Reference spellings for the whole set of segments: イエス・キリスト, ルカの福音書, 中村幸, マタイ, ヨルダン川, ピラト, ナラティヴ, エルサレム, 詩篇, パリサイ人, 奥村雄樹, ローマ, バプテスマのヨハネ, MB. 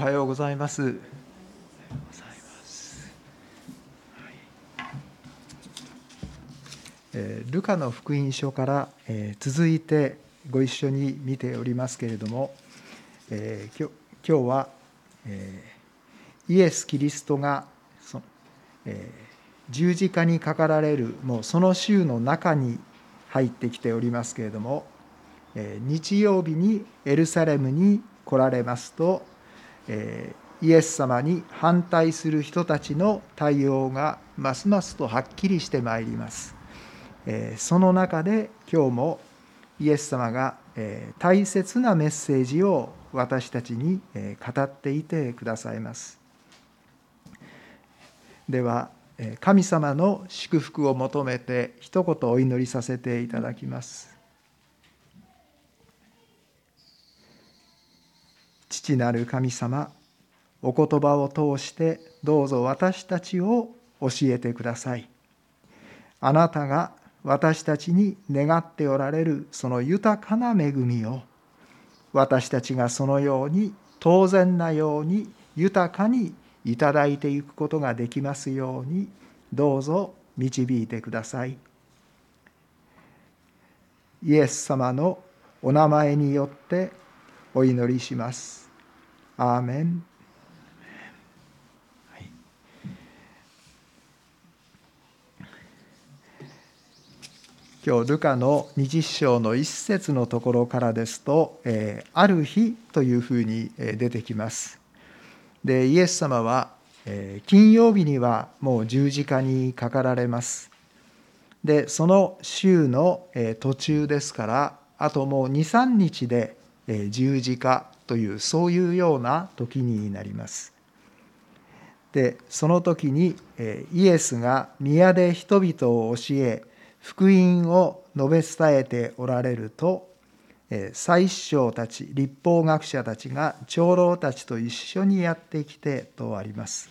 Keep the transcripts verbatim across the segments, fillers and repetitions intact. はようございます。ルカの福音書から続いてご一緒に見ておりますけれども、きょ今日はイエス・キリストが十字架にかかられるもうその週の中に入ってきておりますけれども、日曜日にエルサレムに来られますと、イエス様に反対する人たちの対応がますますとはっきりしてまいります。その中で今日もイエス様が大切なメッセージを私たちに語っていてくださいます。では、神様の祝福を求めて一言お祈りさせていただきます。父なる神様、お言葉を通してどうぞ私たちを教えてください。あなたが私たちに願っておられるその豊かな恵みを、私たちがそのように当然なように豊かにいただいていくことができますように、どうぞ導いてください。イエス様のお名前によってお祈りします。アーメン。はい、今日ルカのにじゅう章の一節のところからですと、えー、ある日というふうに出てきます。で、イエス様は、えー、金曜日にはもう十字架にかかられます。で、その週の、えー、途中ですから、あともうに、さんにちで十字架というそういうような時になります。で、その時にイエスが宮で人々を教え、福音を述べ伝えておられると、祭司長たち、律法学者たちが長老たちと一緒にやってきてとあります。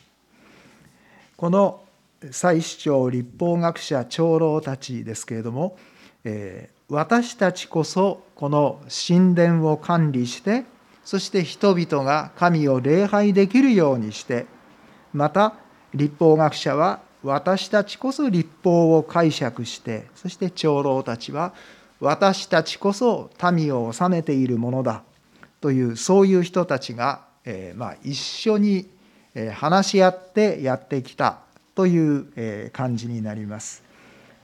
この祭司長、律法学者、長老たちですけれども、えー私たちこそこの神殿を管理して、そして人々が神を礼拝できるようにして、また律法学者は私たちこそ律法を解釈して、そして長老たちは私たちこそ民を治めているものだという、そういう人たちが、えーまあ、一緒に話し合ってやってきたという感じになります。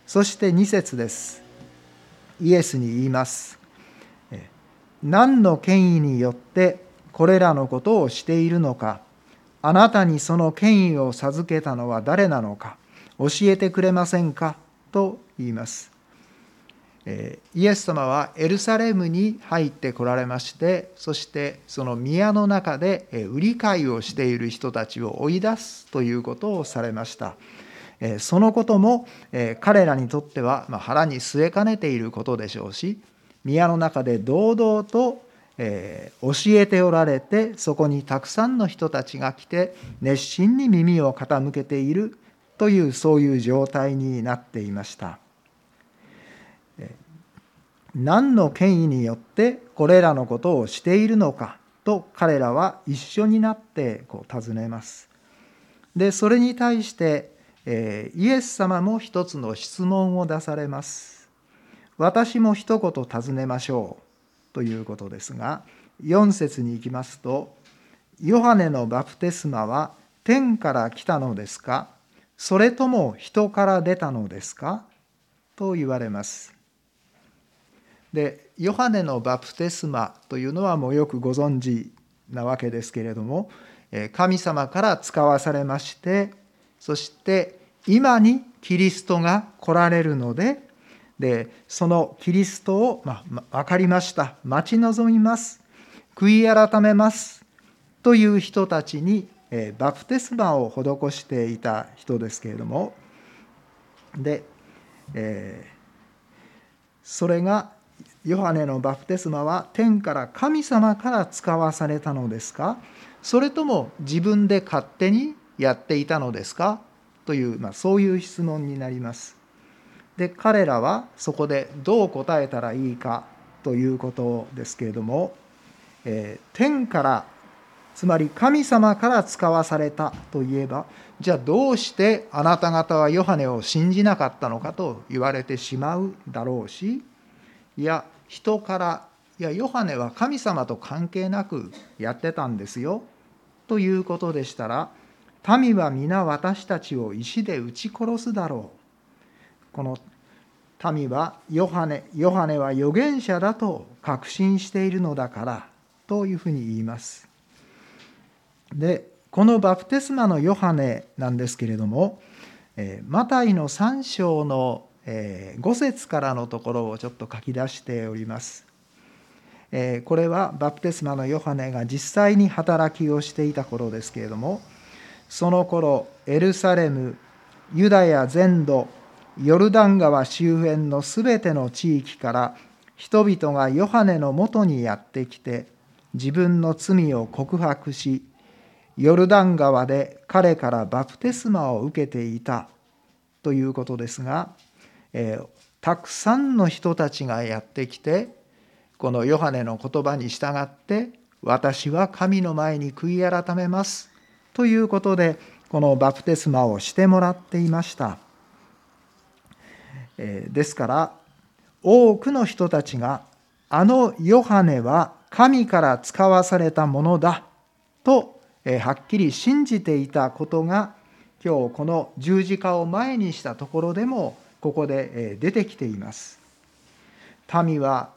そしてに節です。イエスに言います。何の権威によってこれらのことをしているのか、あなたにその権威を授けたのは誰なのか、教えてくれませんかと言います。イエス様はエルサレムに入ってこられまして、そしてその宮の中で売り買いをしている人たちを追い出すということをされました。そのことも彼らにとっては腹に据えかねていることでしょうし、宮の中で堂々と教えておられて、そこにたくさんの人たちが来て熱心に耳を傾けているという、そういう状態になっていました。何の権威によってこれらのことをしているのかと彼らは一緒になってこう尋ねます。で、それに対してイエス様も一つの質問を出されます。私も一言尋ねましょうということですが、よん節に行きますと、ヨハネのバプテスマは天から来たのですか、それとも人から出たのですかと言われます。で、ヨハネのバプテスマというのはもうよくご存知なわけですけれども、神様から使わされまして、そして今にキリストが来られるの で, でそのキリストを、まあ、分かりました、待ち望みます、悔い改めますという人たちにバプテスマを施していた人ですけれども、で、えー、それがヨハネのバプテスマは天から神様から使わされたのですか、それとも自分で勝手にやっていたのですかという、まあ、そういう質問になります。で、彼らはそこでどう答えたらいいかということですけれども、えー、天からつまり神様から使わされたといえば、じゃあどうしてあなた方はヨハネを信じなかったのかと言われてしまうだろうし、いや人から、いやヨハネは神様と関係なくやってたんですよということでしたら、民は皆私たちを石で打ち殺すだろう。この民はヨハネ、ヨハネは預言者だと確信しているのだからというふうに言います。で、このバプテスマのヨハネなんですけれども、マタイのさん章のご節からのところをちょっと書き出しております。これはバプテスマのヨハネが実際に働きをしていた頃ですけれども、その頃エルサレム、ユダヤ全土、ヨルダン川周辺のすべての地域から人々がヨハネのもとにやってきて、自分の罪を告白し、ヨルダン川で彼からバプテスマを受けていたということですが、えー、たくさんの人たちがやってきて、このヨハネの言葉に従って、私は神の前に悔い改めますということで、このバプテスマをしてもらっていました。えー、ですから、多くの人たちが、あのヨハネは神から使わされたものだと、はっきり信じていたことが、今日この十字架を前にしたところでもここで出てきています。民は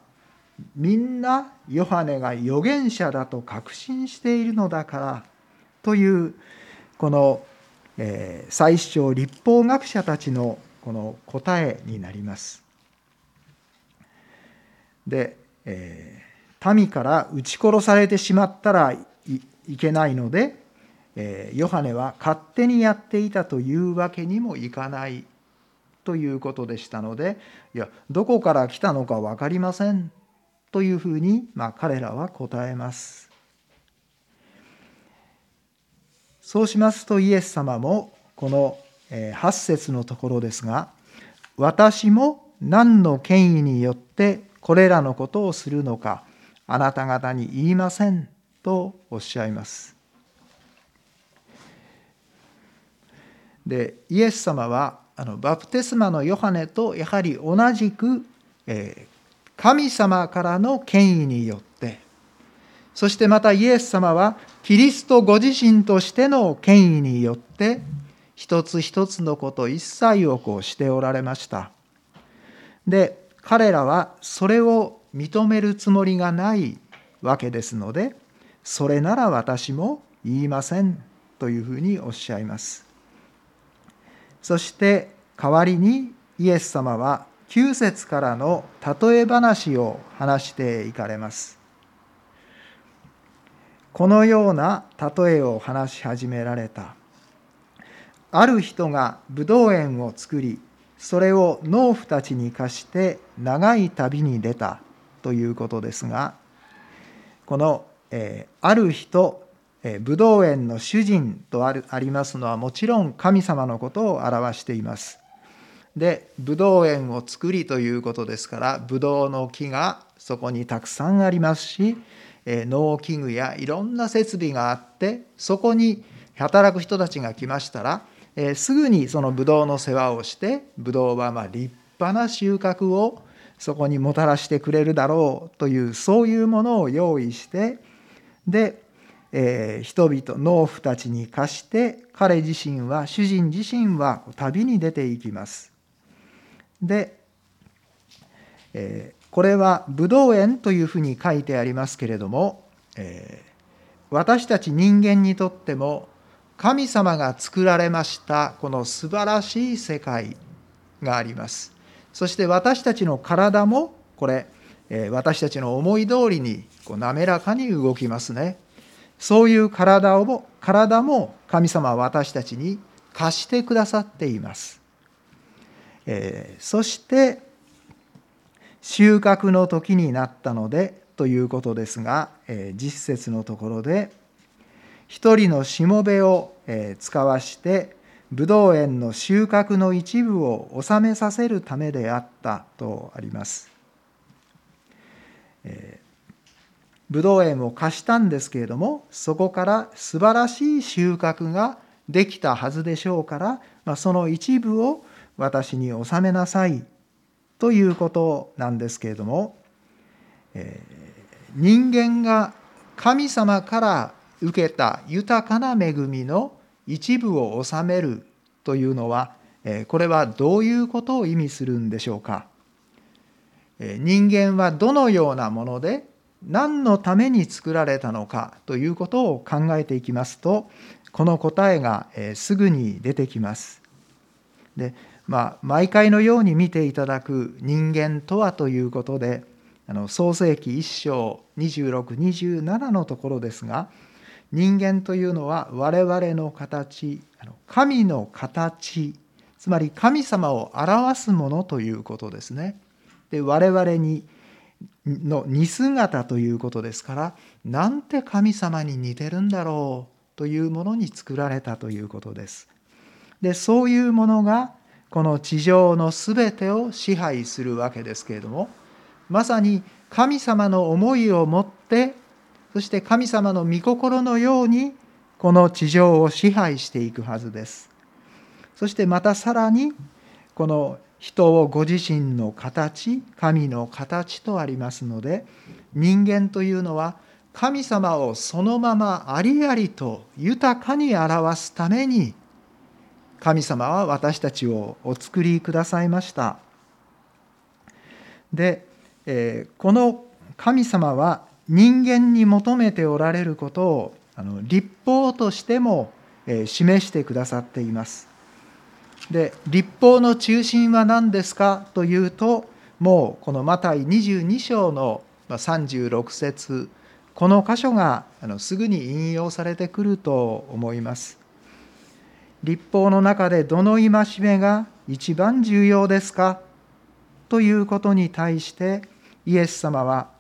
みんなヨハネが預言者だと確信しているのだからという、この最主張立法学者たちのこの答えになります。で、民から撃ち殺されてしまったらいけないので、ヨハネは勝手にやっていたというわけにもいかないということでしたので、いやどこから来たのか分かりませんというふうに、まあ、彼らは答えます。そうしますとイエス様もこのはち節のところですが、私も何の権威によってこれらのことをするのかあなた方に言いませんとおっしゃいます。で、イエス様はあのバプテスマのヨハネとやはり同じく、えー、神様からの権威によって、そしてまたイエス様はキリストご自身としての権威によって一つ一つのこと一切をこうしておられました。で、彼らはそれを認めるつもりがないわけですので、それなら私も言いませんというふうにおっしゃいます。そして代わりにイエス様はきゅう節からの例え話を話していかれます。このような例えを話し始められた。ある人がブドウ園を作り、それを農夫たちに貸して長い旅に出たということですが、このえー、ある人、えー、ブドウ園の主人とある、ありますのはもちろん神様のことを表しています。で、ブドウ園を作りということですから、ブドウの木がそこにたくさんありますし、えー、農機具やいろんな設備があって、そこに働く人たちが来ましたら、えー、すぐにそのブドウの世話をして、ブドウはまあ立派な収穫をそこにもたらしてくれるだろうという、そういうものを用意して、で、えー、人々農夫たちに貸して、彼自身は主人自身は旅に出ていきます。で、えー、これはブドウ園というふうに書いてありますけれども、えー、私たち人間にとっても神様が作られましたこの素晴らしい世界があります。そして私たちの体もこれ私たちの思い通りにこう滑らかに動きますね。そういう体を、体も神様は私たちに貸してくださっています。えー、そして収穫の時になったのでということですが、えー、実節のところで、一人のしもべを、えー、使わしてブドウ園の収穫の一部を納めさせるためであったとあります。ブドウ園を貸したんですけれども、そこから素晴らしい収穫ができたはずでしょうから、まあ、その一部を私に納めなさいということなんですけれども、えー、人間が神様から受けた豊かな恵みの一部を納めるというのは、えー、これはどういうことを意味するんでしょうか。えー、人間はどのようなもので何のために作られたのかということを考えていきますと、この答えがすぐに出てきます。で、まあ、毎回のように見ていただく人間とはということで、あの創世記一章にじゅうろく、にじゅうななのところですが、人間というのは我々の形、神の形、つまり神様を表すものということですね。で、我々にの似姿ということですから、なんて神様に似てるんだろうというものに作られたということです。で、そういうものがこの地上のすべてを支配するわけですけれども、まさに神様の思いを持って、そして神様の御心のようにこの地上を支配していくはずです。そしてまたさらにこの人をご自身の形、神の形とありますので、人間というのは神様をそのままありありと豊かに表すために、神様は私たちをお作りくださいました。で、えー、この神様は人間に求めておられることをあの律法としても、えー、示してくださっています。で、律法の中心は何ですかというと、もうこのマタイにじゅうに章のさんじゅうろく節、この箇所があのすぐに引用されてくると思います。律法の中でどの戒めが一番重要ですかということに対して、イエス様は、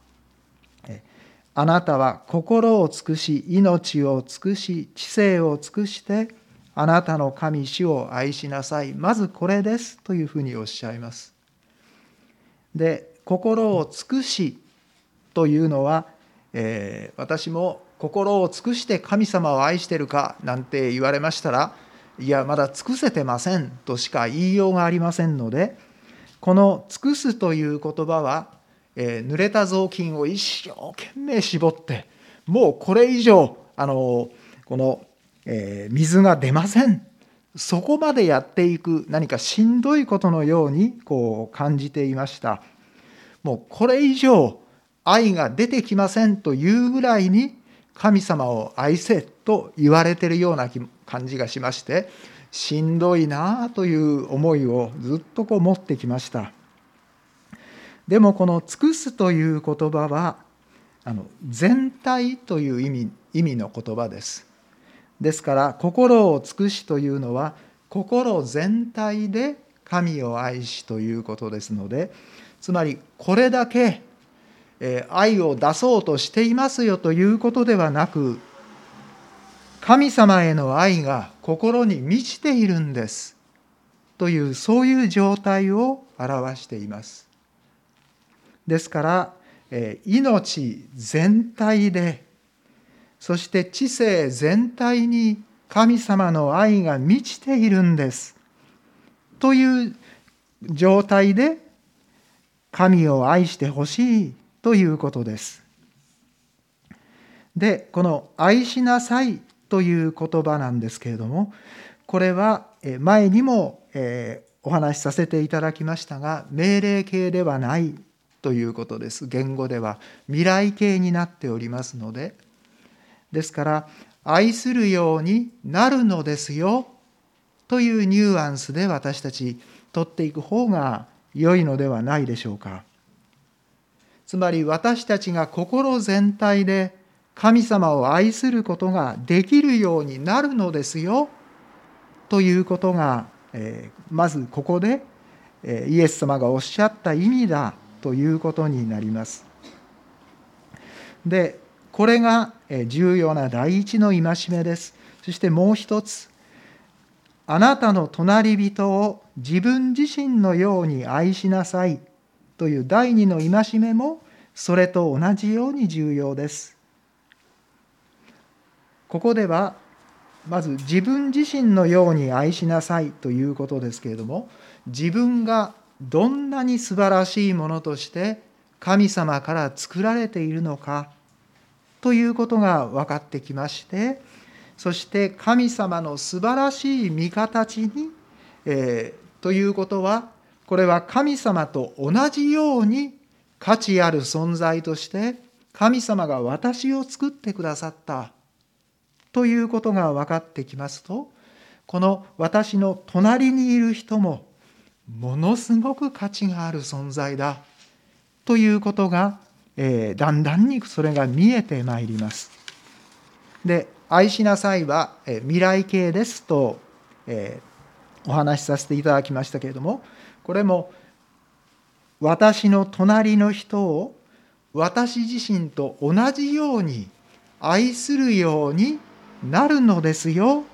あなたは心を尽くし、命を尽くし、知性を尽くして、あなたの神主を愛しなさい。まずこれですというふうにおっしゃいます。で、心を尽くしというのは、えー、私も心を尽くして神様を愛してるかなんて言われましたら、いやまだ尽くせてませんとしか言いようがありませんので、この尽くすという言葉は、えー、濡れた雑巾を一生懸命絞って、もうこれ以上あのこのえー、水が出ません。そこまでやっていく何かしんどいことのようにこう感じていました。もうこれ以上愛が出てきませんというぐらいに神様を愛せと言われているような感じがしまして、しんどいなという思いをずっとこう持ってきました。でもこの尽くすという言葉はあの全体という意味、意味の言葉です。ですから心を尽くしというのは心全体で神を愛しということですので、つまりこれだけ愛を出そうとしていますよということではなく、神様への愛が心に満ちているんですという、そういう状態を表しています。ですから命全体で、そして知性全体に神様の愛が満ちているんですという状態で神を愛してほしいということです。で、この愛しなさいという言葉なんですけれども、これは前にもお話しさせていただきましたが、命令形ではないということです。言語では未来形になっておりますので、ですから愛するようになるのですよというニュアンスで私たち取っていく方が良いのではないでしょうか。つまり私たちが心全体で神様を愛することができるようになるのですよということが、えー、まずここで、えー、イエス様がおっしゃった意味だということになります。で、これが重要な第一の戒めです。そしてもう一つ、あなたの隣人を自分自身のように愛しなさいという第二の戒めもそれと同じように重要です。ここではまず自分自身のように愛しなさいということですけれども、自分がどんなに素晴らしいものとして神様から作られているのかということが分かってきまして、そして神様の素晴らしい見形に、えー、ということは、これは神様と同じように価値ある存在として神様が私を作ってくださったということが分かってきますと、この私の隣にいる人もものすごく価値がある存在だということが、えー、だんだんにそれが見えてまいります。で、愛しなさいは未来形ですと、えー、お話しさせていただきましたけれども、これも私の隣の人を私自身と同じように愛するようになるのですよ。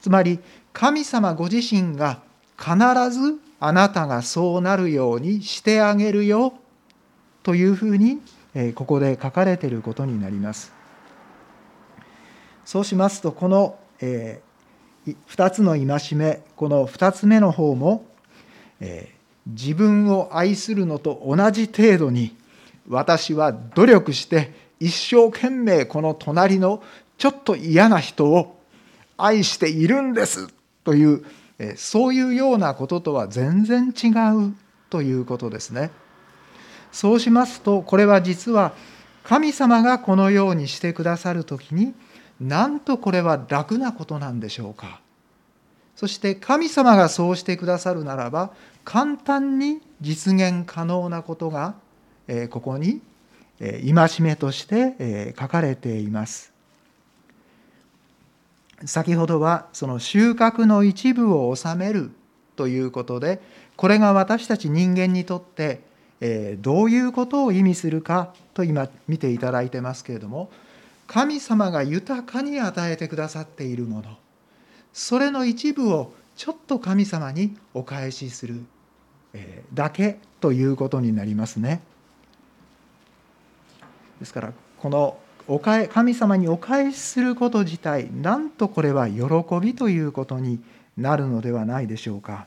つまり神様ご自身が必ずあなたがそうなるようにしてあげるよというふうに、えー、ここで書かれていることになります。そうしますと、この、えー、ふたつの戒め、このふたつめの方も、えー、自分を愛するのと同じ程度に私は努力して一生懸命この隣のちょっと嫌な人を愛しているんですという、えー、そういうようなこととは全然違うということですね。そうしますと、これは実は神様がこのようにしてくださるときに、なんとこれは楽なことなんでしょうか。そして神様がそうしてくださるならば、簡単に実現可能なことが、えー、ここに、えー、戒めとして、えー、書かれています。先ほどはその収穫の一部を収めるということで、これが私たち人間にとって、えー、どういうことを意味するかと今見ていただいてますけれども、神様が豊かに与えてくださっているもの、それの一部をちょっと神様にお返しするだけということになりますね。ですから、このお返神様にお返しすること自体、なんとこれは喜びということになるのではないでしょうか。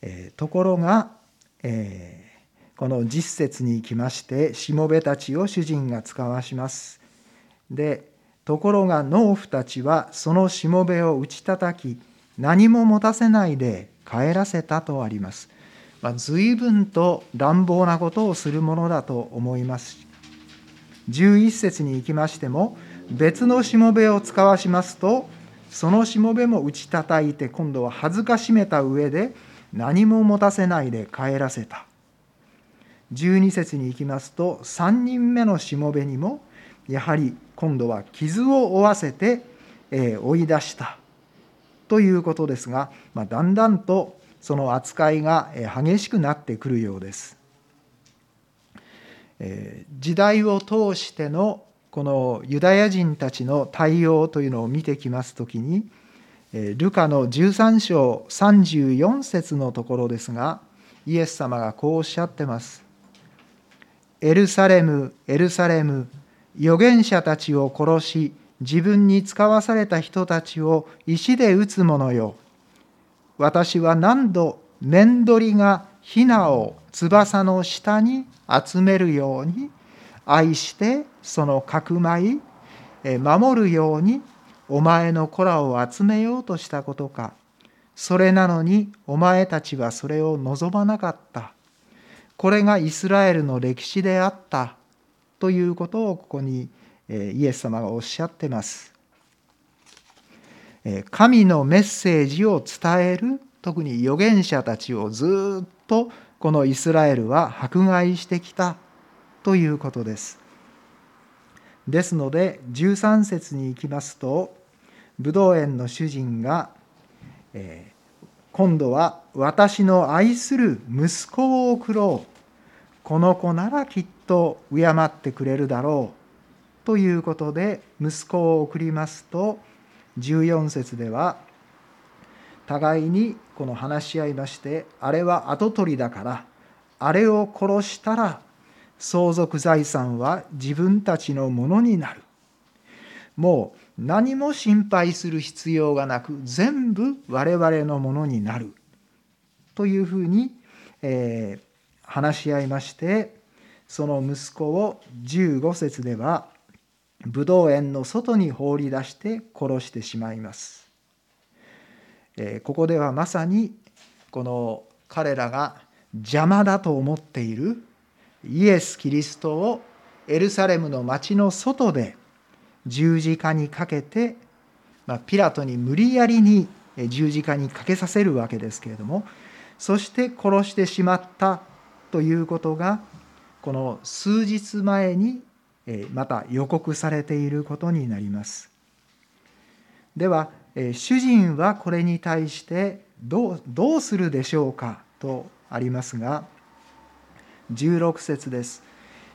えー、ところが、えーこの実節に行きまして、しもべたちを主人が遣わします。で、ところが農夫たちはそのしもべを打ち叩き、何も持たせないで帰らせたとあります。まあ、随分と乱暴なことをするものだと思います。じゅういち節に行きましても、別のしもべを遣わしますと、そのしもべも打ち叩いて、今度は恥ずかしめた上で何も持たせないで帰らせた。じゅうに節に行きますと、さんにんめのしもべにもやはり今度は傷を負わせて追い出したということですが、まあ、だんだんとその扱いが激しくなってくるようです。時代を通してのこのユダヤ人たちの対応というのを見てきますときに、ルカのじゅうさん章さんじゅうよん節のところですが、イエス様がこうおっしゃってます。エルサレム、エルサレム、預言者たちを殺し、自分に使わされた人たちを石で打つ者よ。私は何度面取りがヒナを翼の下に集めるように、愛してそのかくまい、守るように、お前の子らを集めようとしたことか。それなのにお前たちはそれを望まなかった。これがイスラエルの歴史であったということを、ここにイエス様がおっしゃってます。神のメッセージを伝える、特に預言者たちをずっとこのイスラエルは迫害してきたということです。ですのでじゅうさん節に行きますと、ブドウ園の主人が、えー今度は私の愛する息子を送ろう。この子ならきっと敬ってくれるだろう。ということで息子を送りますと、じゅうよん節では互いにこの話し合いまして、あれは跡取りだから、あれを殺したら相続財産は自分たちのものになる。もう何も心配する必要がなく、全部我々のものになるというふうに、えー、話し合いまして、その息子をじゅうごせつではブドウ園の外に放り出して殺してしまいます。えー、ここではまさにこの彼らが邪魔だと思っているイエス・キリストをエルサレムの町の外で十字架にかけて、まあ、ピラトに無理やりに十字架にかけさせるわけですけれども、そして殺してしまったということがこの数日前にまた予告されていることになります。では主人はこれに対してどう、どうするでしょうかとありますが、じゅうろくせつです。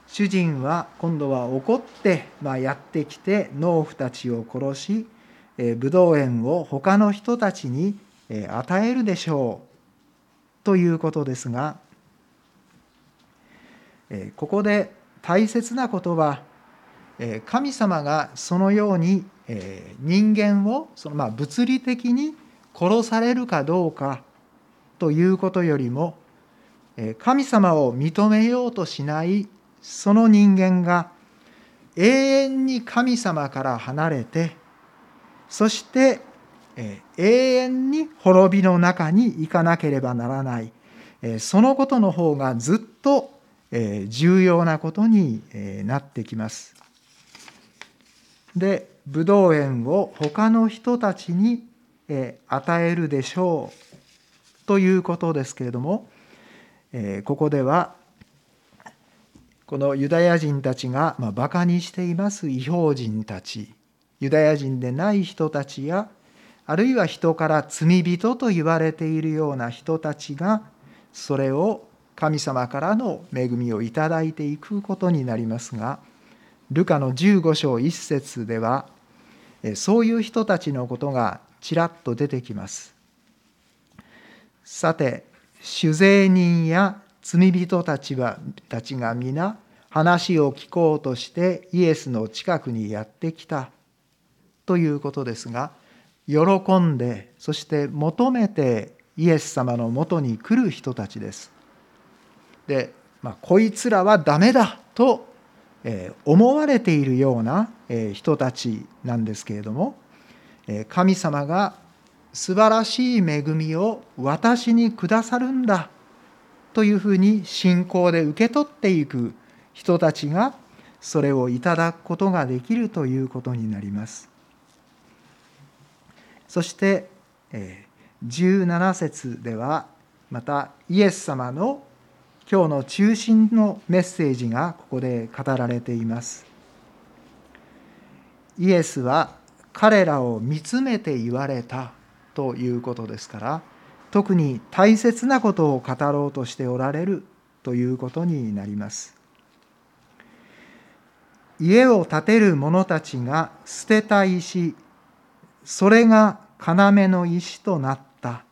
主人は今度は怒って、まあ、やってきて農夫たちを殺し、ブドウ園を他の人たちに与えるでしょうということですが、ここで大切なことは、神様がそのように人間をそのまあ物理的に殺されるかどうかということよりも、神様を認めようとしないその人間が永遠に神様から離れて、そして永遠に滅びの中に行かなければならない、そのことの方がずっと重要なことになってきます。で、ブドウ園を他の人たちに与えるでしょうということですけれども、ここではこのユダヤ人たちがバカにしています異邦人たち、ユダヤ人でない人たちや、あるいは人から罪人と言われているような人たちが、それを神様からの恵みをいただいていくことになりますが、ルカのじゅうごしょういっせつではそういう人たちのことがちらっと出てきます。さて、酒税人や罪人たちは、たちが皆話を聞こうとしてイエスの近くにやってきたということですが、喜んで、そして求めてイエス様のもとに来る人たちです。で、まあ、こいつらはダメだと思われているような人たちなんですけれども、神様が素晴らしい恵みを私にくださるんだというふうに信仰で受け取っていく人たちが、それをいただくことができるということになります。そしてじゅうななせつではまたイエス様の今日の中心のメッセージがここで語られています。イエスは彼らを見つめて言われたということですから、特に大切なことを語ろうとしておられるということになります。家を建てる者たちが捨てた石、それが要の石となった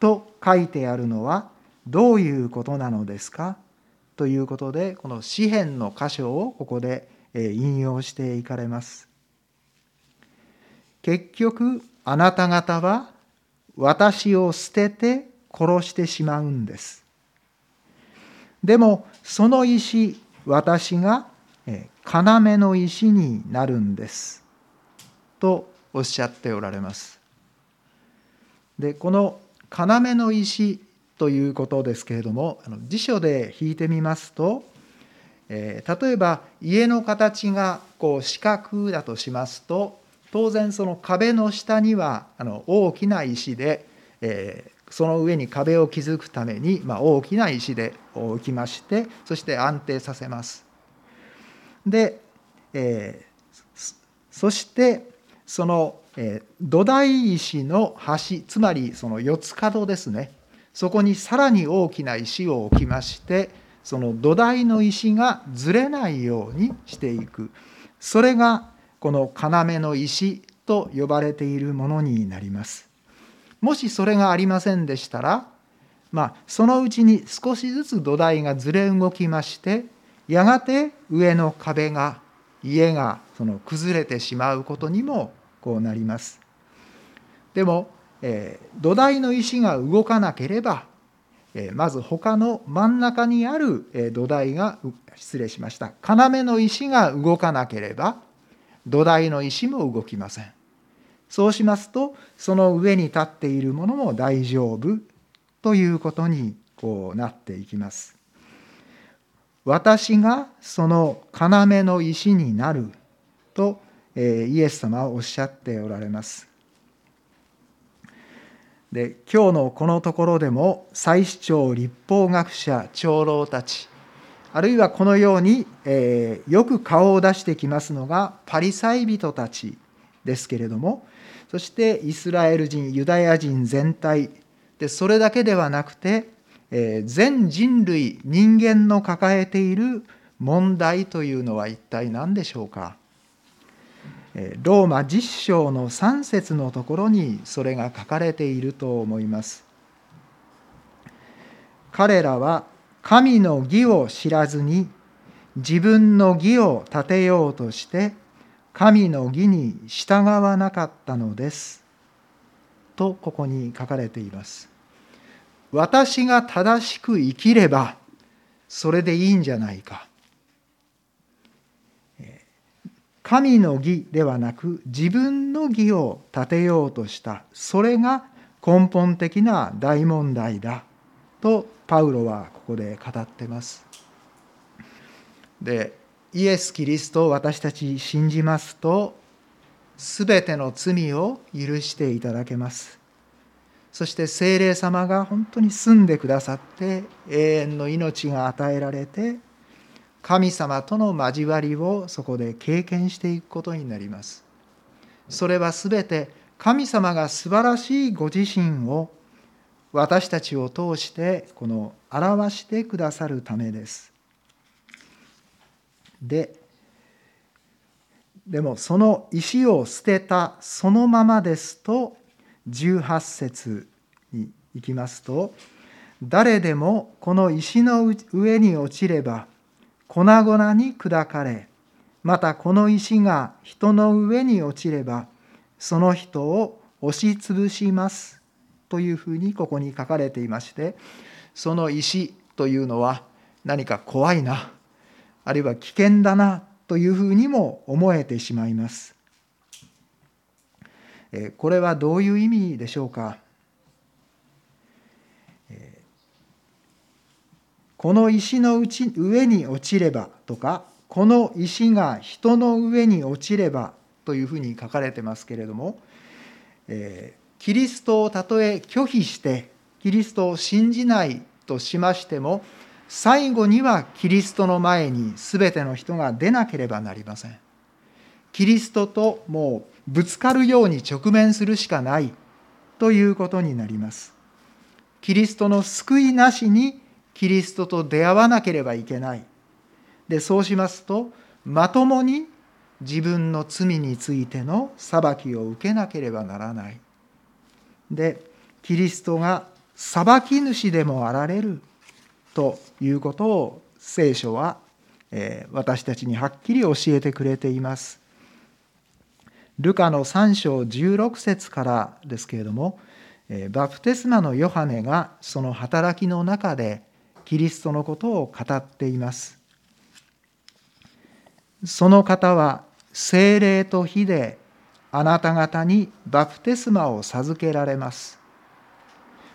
と書いてあるのは、どういうことなのですかということで、この詩篇の箇所をここで引用していかれます。結局あなた方は私を捨てて殺してしまうんです。でもその石、私が要の石になるんです。とおっしゃっておられます。で、この要の石ということですけれども、辞書で引いてみますと、えー、例えば家の形がこう四角だとしますと、当然その壁の下にはあの大きな石で、えー、その上に壁を築くために、まあ、大きな石で置きまして、そして安定させます。で、えー、そしてその、えー、土台石の端、つまりその四つ角ですね。そこにさらに大きな石を置きまして、その土台の石がずれないようにしていく。それがこの要の石と呼ばれているものになります。もしそれがありませんでしたら、まあ、そのうちに少しずつ土台がずれ動きまして、やがて上の壁が家がその崩れてしまうことにもこうなります。でも、えー、土台の石が動かなければ、えー、まず他の真ん中にある、えー、土台が失礼しました要の石が動かなければ土台の石も動きません。そうしますとその上に立っているものも大丈夫ということにこうなっていきます。私がその要の石になると、えー、イエス様はおっしゃっておられます。で、今日のこのところでも祭司長、律法学者、長老たち、あるいはこのように、えー、よく顔を出してきますのがパリサイ人たちですけれども、そしてイスラエル人、ユダヤ人全体で、それだけではなくて、えー、全人類、人間の抱えている問題というのは一体何でしょうか。ローマじゅっ章のさん節のところにそれが書かれていると思います。彼らは神の義を知らずに自分の義を立てようとして神の義に従わなかったのです。とここに書かれています。私が正しく生きればそれでいいんじゃないか。神の義ではなく自分の義を立てようとした。それが根本的な大問題だとパウロはここで語ってます。で、イエス・キリストを私たち信じますと、すべての罪を許していただけます。そして聖霊様が本当に住んでくださって、永遠の命が与えられて、神様との交わりをそこで経験していくことになります。それはすべて神様が素晴らしいご自身を私たちを通してこの表してくださるためです。で、でもその石を捨てたそのままですと、じゅうはち節に行きますと、誰でもこの石の上に落ちれば、粉々に砕かれ、またこの石が人の上に落ちれば、その人を押しつぶしますというふうにここに書かれていまして、その石というのは何か怖いな、あるいは危険だなというふうにも思えてしまいます。これはどういう意味でしょうか。この石のうち上に落ちればとか、この石が人の上に落ちればというふうに書かれてますけれども、えー、キリストをたとえ拒否して、キリストを信じないとしましても、最後にはキリストの前に全ての人が出なければなりません。キリストともうぶつかるように直面するしかないということになります。キリストの救いなしに、キリストと出会わなければいけない。で、そうしますと、まともに自分の罪についての裁きを受けなければならない。で、キリストが裁き主でもあられるということを聖書は、えー、私たちにはっきり教えてくれています。ルカのさん章じゅうろく節からですけれども、えー、バプテスマのヨハネがその働きの中で、キリストのことを語っています。その方は聖霊と火であなた方にバプテスマを授けられます。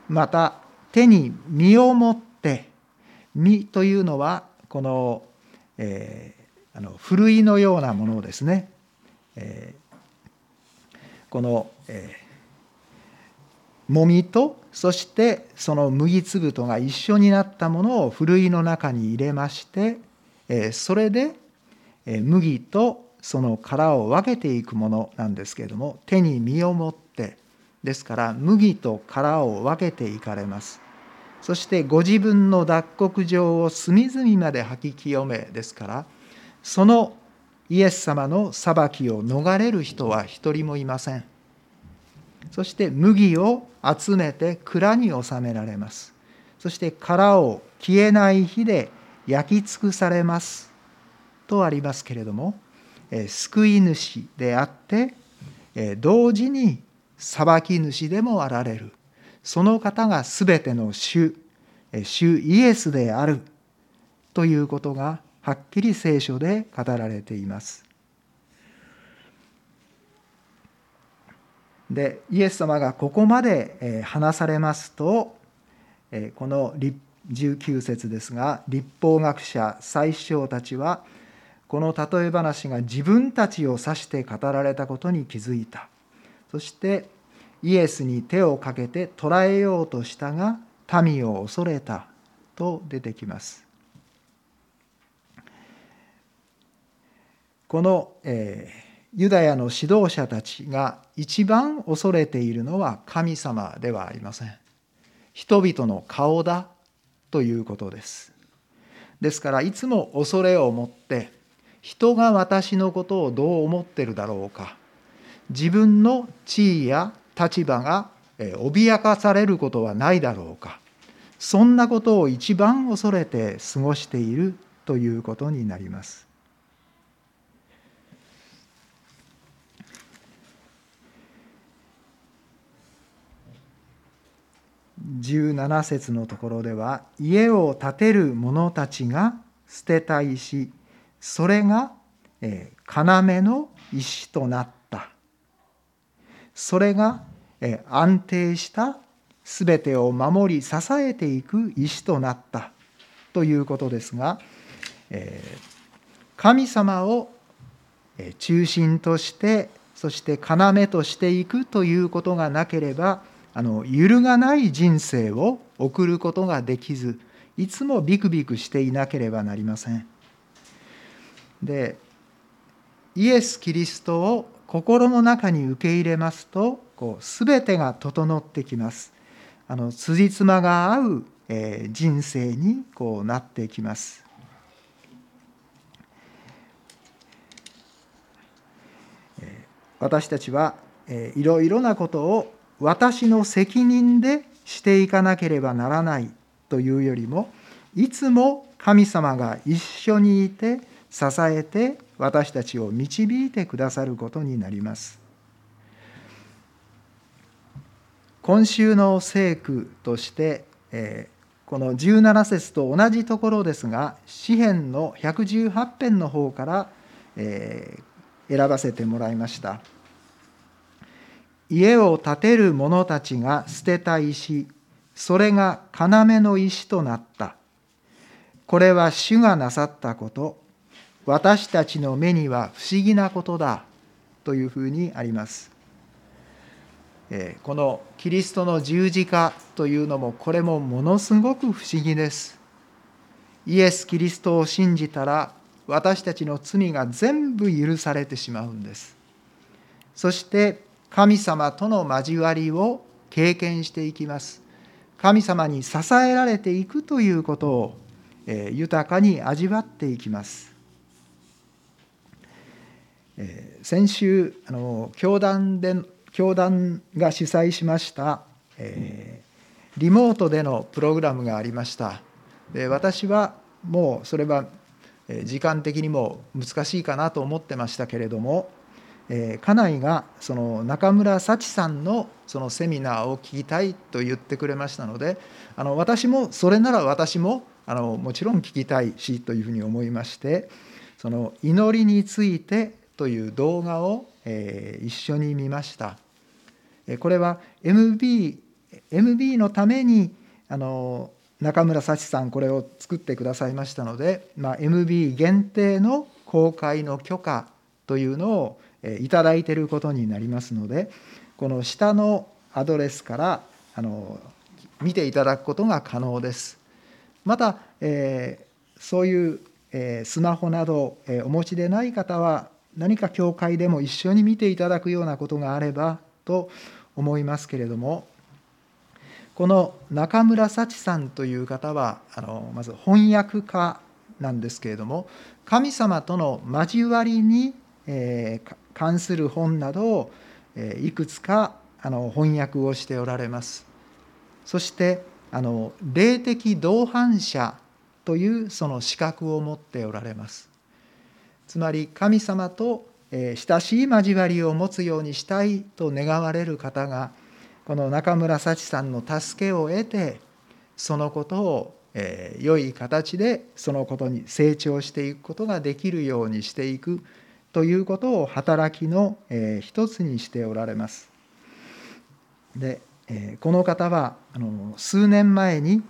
また手に実を持って、実というのはこの、えー、あのふるいのようなものですね。えー、この、えーもみとそしてその麦粒とが一緒になったものをふるいの中に入れまして、それで麦とその殻を分けていくものなんですけれども、手に実を持って、ですから麦と殻を分けていかれます。そしてご自分の脱穀場を隅々まで吐き清め、ですから、そのイエス様の裁きを逃れる人は一人もいません。そして麦を集めて蔵に収められます。そして殻を消えない火で焼き尽くされますとありますけれども、救い主であって同時に裁き主でもあられる、その方がすべての主主イエスであるということがはっきり聖書で語られています。で、イエス様がここまで話されますと、このじゅうきゅう節ですが、律法学者祭司長たちはこの例え話が自分たちを指して語られたことに気づいた。そしてイエスに手をかけて捕らえようとしたが民を恐れたと出てきます。この、えー、ユダヤの指導者たちが一番恐れているのは神様ではありません。人々の顔だということです。ですからいつも恐れを持って、人が私のことをどう思ってるだろうか、自分の地位や立場が脅かされることはないだろうか、そんなことを一番恐れて過ごしているということになります。じゅうなな節のところでは、家を建てる者たちが捨てた石、それが要の石となった、それが安定したすべてを守り支えていく石となったということですが、神様を中心としてそして要としていくということがなければ、あの揺るがない人生を送ることができず、いつもビクビクしていなければなりません。で、イエス・キリストを心の中に受け入れますと、こう全てが整ってきます。あの辻褄が合う、えー、人生にこうなってきます。私たちは、えー、いろいろなことを私の責任でしていかなければならないというよりも、いつも神様が一緒にいて支えて私たちを導いてくださることになります。今週の聖句として、このじゅうなな節と同じところですが、詩編のひゃくじゅうはち編の方から選ばせてもらいました。家を建てる者たちが捨てた石、それが要の石となった。これは主がなさったこと、私たちの目には不思議なことだというふうにあります。このキリストの十字架というのも、これもものすごく不思議です。イエス・キリストを信じたら、私たちの罪が全部許されてしまうんです。そして、神様との交わりを経験していきます。神様に支えられていくということを、えー、豊かに味わっていきます。えー、先週あの教団で、教団が主催しました、えー、リモートでのプログラムがありました。で、私はもうそれは時間的にも難しいかなと思ってましたけれども、家内がその中村幸さんのそのセミナーを聞きたいと言ってくれましたので、あの私もそれなら私もあのもちろん聞きたいしというふうに思いまして、その祈りについてという動画をえ一緒に見ました。これは エムビー, エムビー のためにあの中村幸さんこれを作ってくださいましたので、まあ、エムビー 限定の公開の許可というのをいただいていることになりますので、この下のアドレスからあの見ていただくことが可能です。また、えー、そういう、えー、スマホなど、えー、お持ちでない方は、何か教会でも一緒に見ていただくようなことがあればと思いますけれども、この中村幸さんという方はあのまず翻訳家なんですけれども、神様との交わりに、えー関する本などをいくつかあの翻訳をしておられます。そしてあの霊的同伴者というその資格を持っておられます。つまり神様と親しい交わりを持つようにしたいと願われる方が、この中村幸さんの助けを得て、そのことをえー、良い形でそのことに成長していくことができるようにしていくということを働きの、えー、一つにしておられます。で、えー、この方はあの数年前に、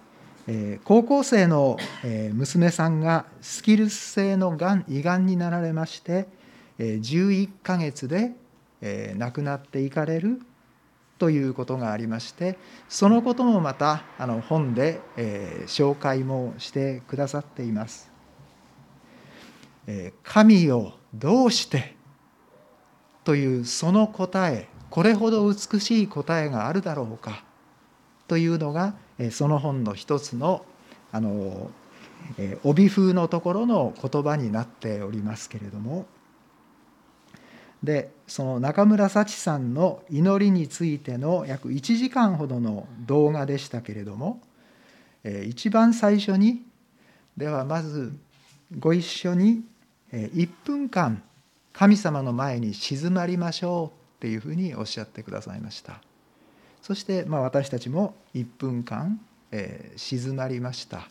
えー、高校生の、えー、娘さんがスキルス性のがん胃がんになられまして、えー、じゅういっかげつで、えー、亡くなっていかれるということがありまして、そのこともまたあの本で、えー、紹介もしてくださっています、えー、神をどうしてというその答え、これほど美しい答えがあるだろうかというのが、えー、その本の一つの、あのーえー、帯風のところの言葉になっておりますけれども、でその中村幸さんの祈りについての約いちじかんほどの動画でしたけれども、一番最初にではまずご一緒にいっぷんかん神様の前に静まりましょうっていうふうにおっしゃってくださいました。そしてまあ私たちもいっぷんかん静まりました。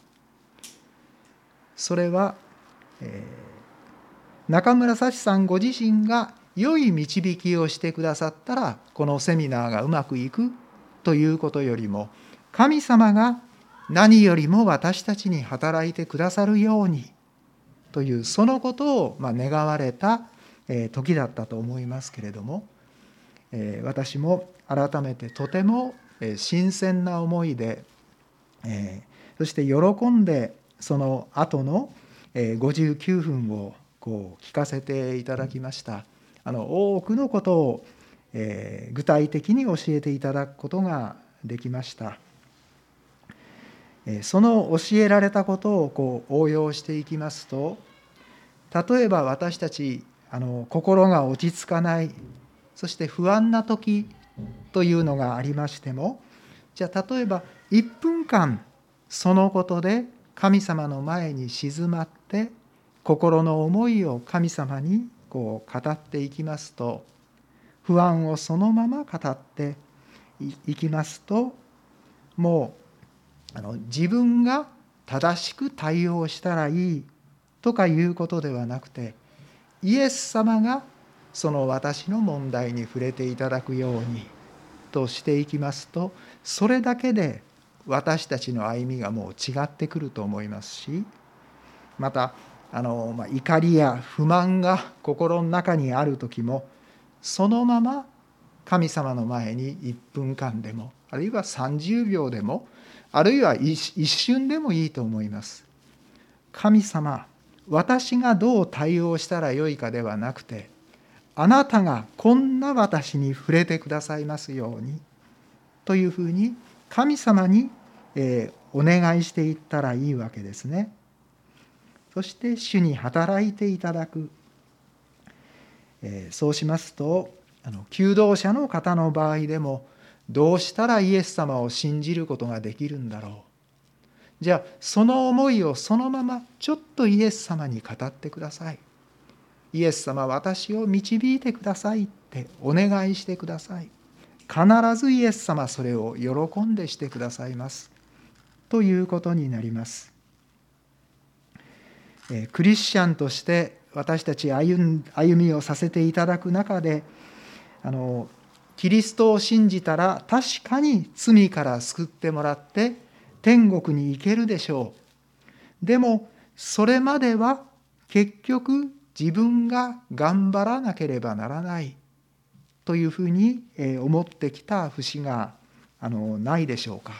それは中村幸さんご自身が良い導きをしてくださったら、このセミナーがうまくいくということよりも、神様が何よりも私たちに働いてくださるようにという、そのことをまあ願われた時だったと思いますけれども、私も改めてとても新鮮な思いで、そして喜んでその後のごじゅうきゅうふんをこう聞かせていただきました。あの多くのことを、えー、具体的に教えていただくことができました、えー、その教えられたことをこう応用していきますと、例えば私たちあの心が落ち着かない、そして不安な時というのがありましても、じゃあ例えばいっぷんかんそのことで神様の前に静まって心の思いを神様にこう語っていきますと、不安をそのまま語っていきますと、もうあの自分が正しく対応したらいいとかいうことではなくて、イエス様がその私の問題に触れていただくようにとしていきますと、それだけで私たちの歩みがもう違ってくると思いますし、またあのまあ、怒りや不満が心の中にある時も、そのまま神様の前にいっぷんかんでも、あるいはさんじゅうびょうでも、あるいは一瞬でもいいと思います。神様、私がどう対応したらよいかではなくて、あなたがこんな私に触れてくださいますようにというふうに神様に、えー、お願いしていったらいいわけですね。そして主に働いていただく、えー、そうしますと、あの求道者の方の場合でも、どうしたらイエス様を信じることができるんだろう、じゃあその思いをそのままちょっとイエス様に語ってください、イエス様私を導いてくださいってお願いしてください、必ずイエス様それを喜んでしてくださいますということになります。クリスチャンとして私たち歩みをさせていただく中で、あのキリストを信じたら確かに罪から救ってもらって天国に行けるでしょう。でもそれまでは結局自分が頑張らなければならないというふうに思ってきた節があのないでしょうか。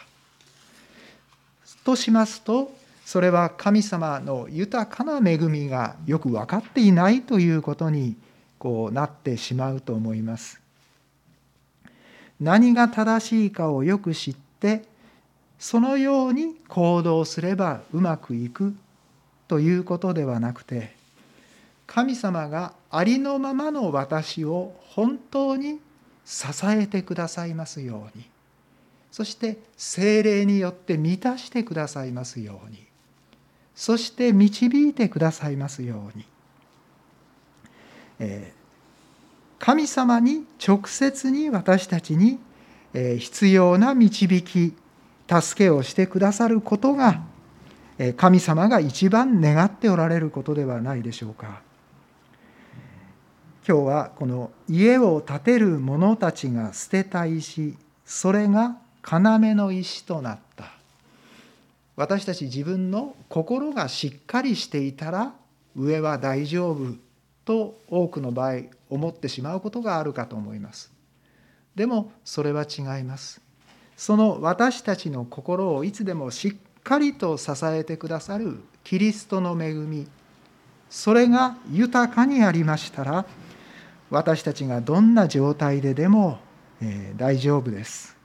としますと、それは神様の豊かな恵みがよく分かっていないということにこうなってしまうと思います。何が正しいかをよく知って、そのように行動すればうまくいくということではなくて、神様がありのままの私を本当に支えてくださいますように、そして聖霊によって満たしてくださいますように、そして導いてくださいますように、えー、神様に直接に私たちに、えー、必要な導き、助けをしてくださることが、えー、神様が一番願っておられることではないでしょうか。今日はこの家を建てる者たちが捨てた石、それが要の石となった。私たち自分の心がしっかりしていたら上は大丈夫と多くの場合思ってしまうことがあるかと思います。でもそれは違います。その私たちの心をいつでもしっかりと支えてくださるキリストの恵み、それが豊かにありましたら、私たちがどんな状態ででも、えー、大丈夫です。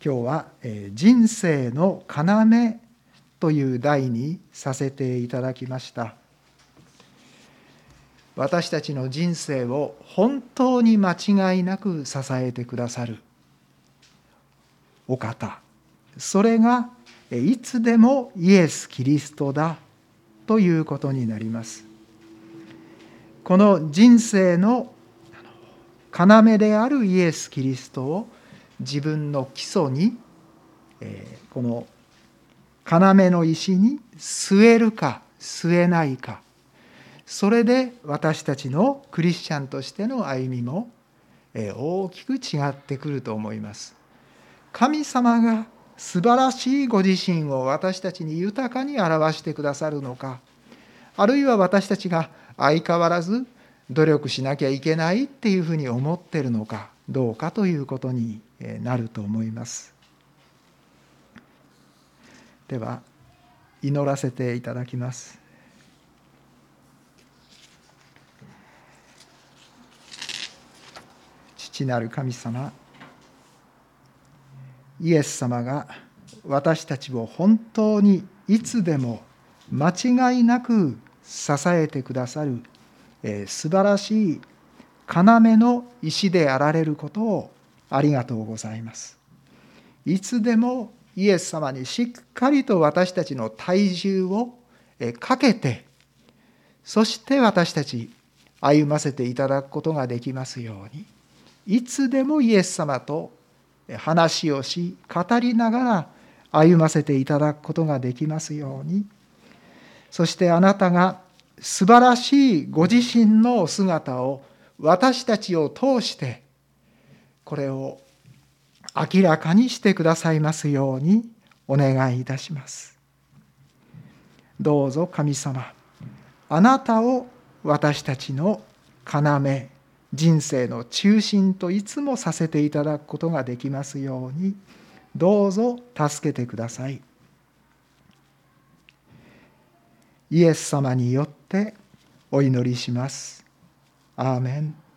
今日は、えー、人生の要という題にさせていただきました。私たちの人生を本当に間違いなく支えてくださるお方、それがいつでもイエス・キリストだということになります。この人生の要であるイエス・キリストを自分の基礎に、この要の石に据えるか据えないか、それで私たちのクリスチャンとしての歩みも大きく違ってくると思います。神様が素晴らしいご自身を私たちに豊かに表してくださるのか、あるいは私たちが相変わらず努力しなきゃいけないっていうふうに思ってるのかどうかということになると思います。では祈らせていただきます。父なる神様、イエス様が私たちを本当にいつでも間違いなく支えてくださる、えー、素晴らしい要の石であられることをありがとうございます。いつでもイエス様にしっかりと私たちの体重をかけて、そして私たち歩ませていただくことができますように、いつでもイエス様と話をし、語りながら歩ませていただくことができますように、そしてあなたが素晴らしいご自身のお姿を私たちを通してこれを明らかにしてくださいますようにお願いいたします。どうぞ神様、あなたを私たちの要、人生の中心といつもさせていただくことができますように、どうぞ助けてください。イエス様によってお祈りします。アーメン。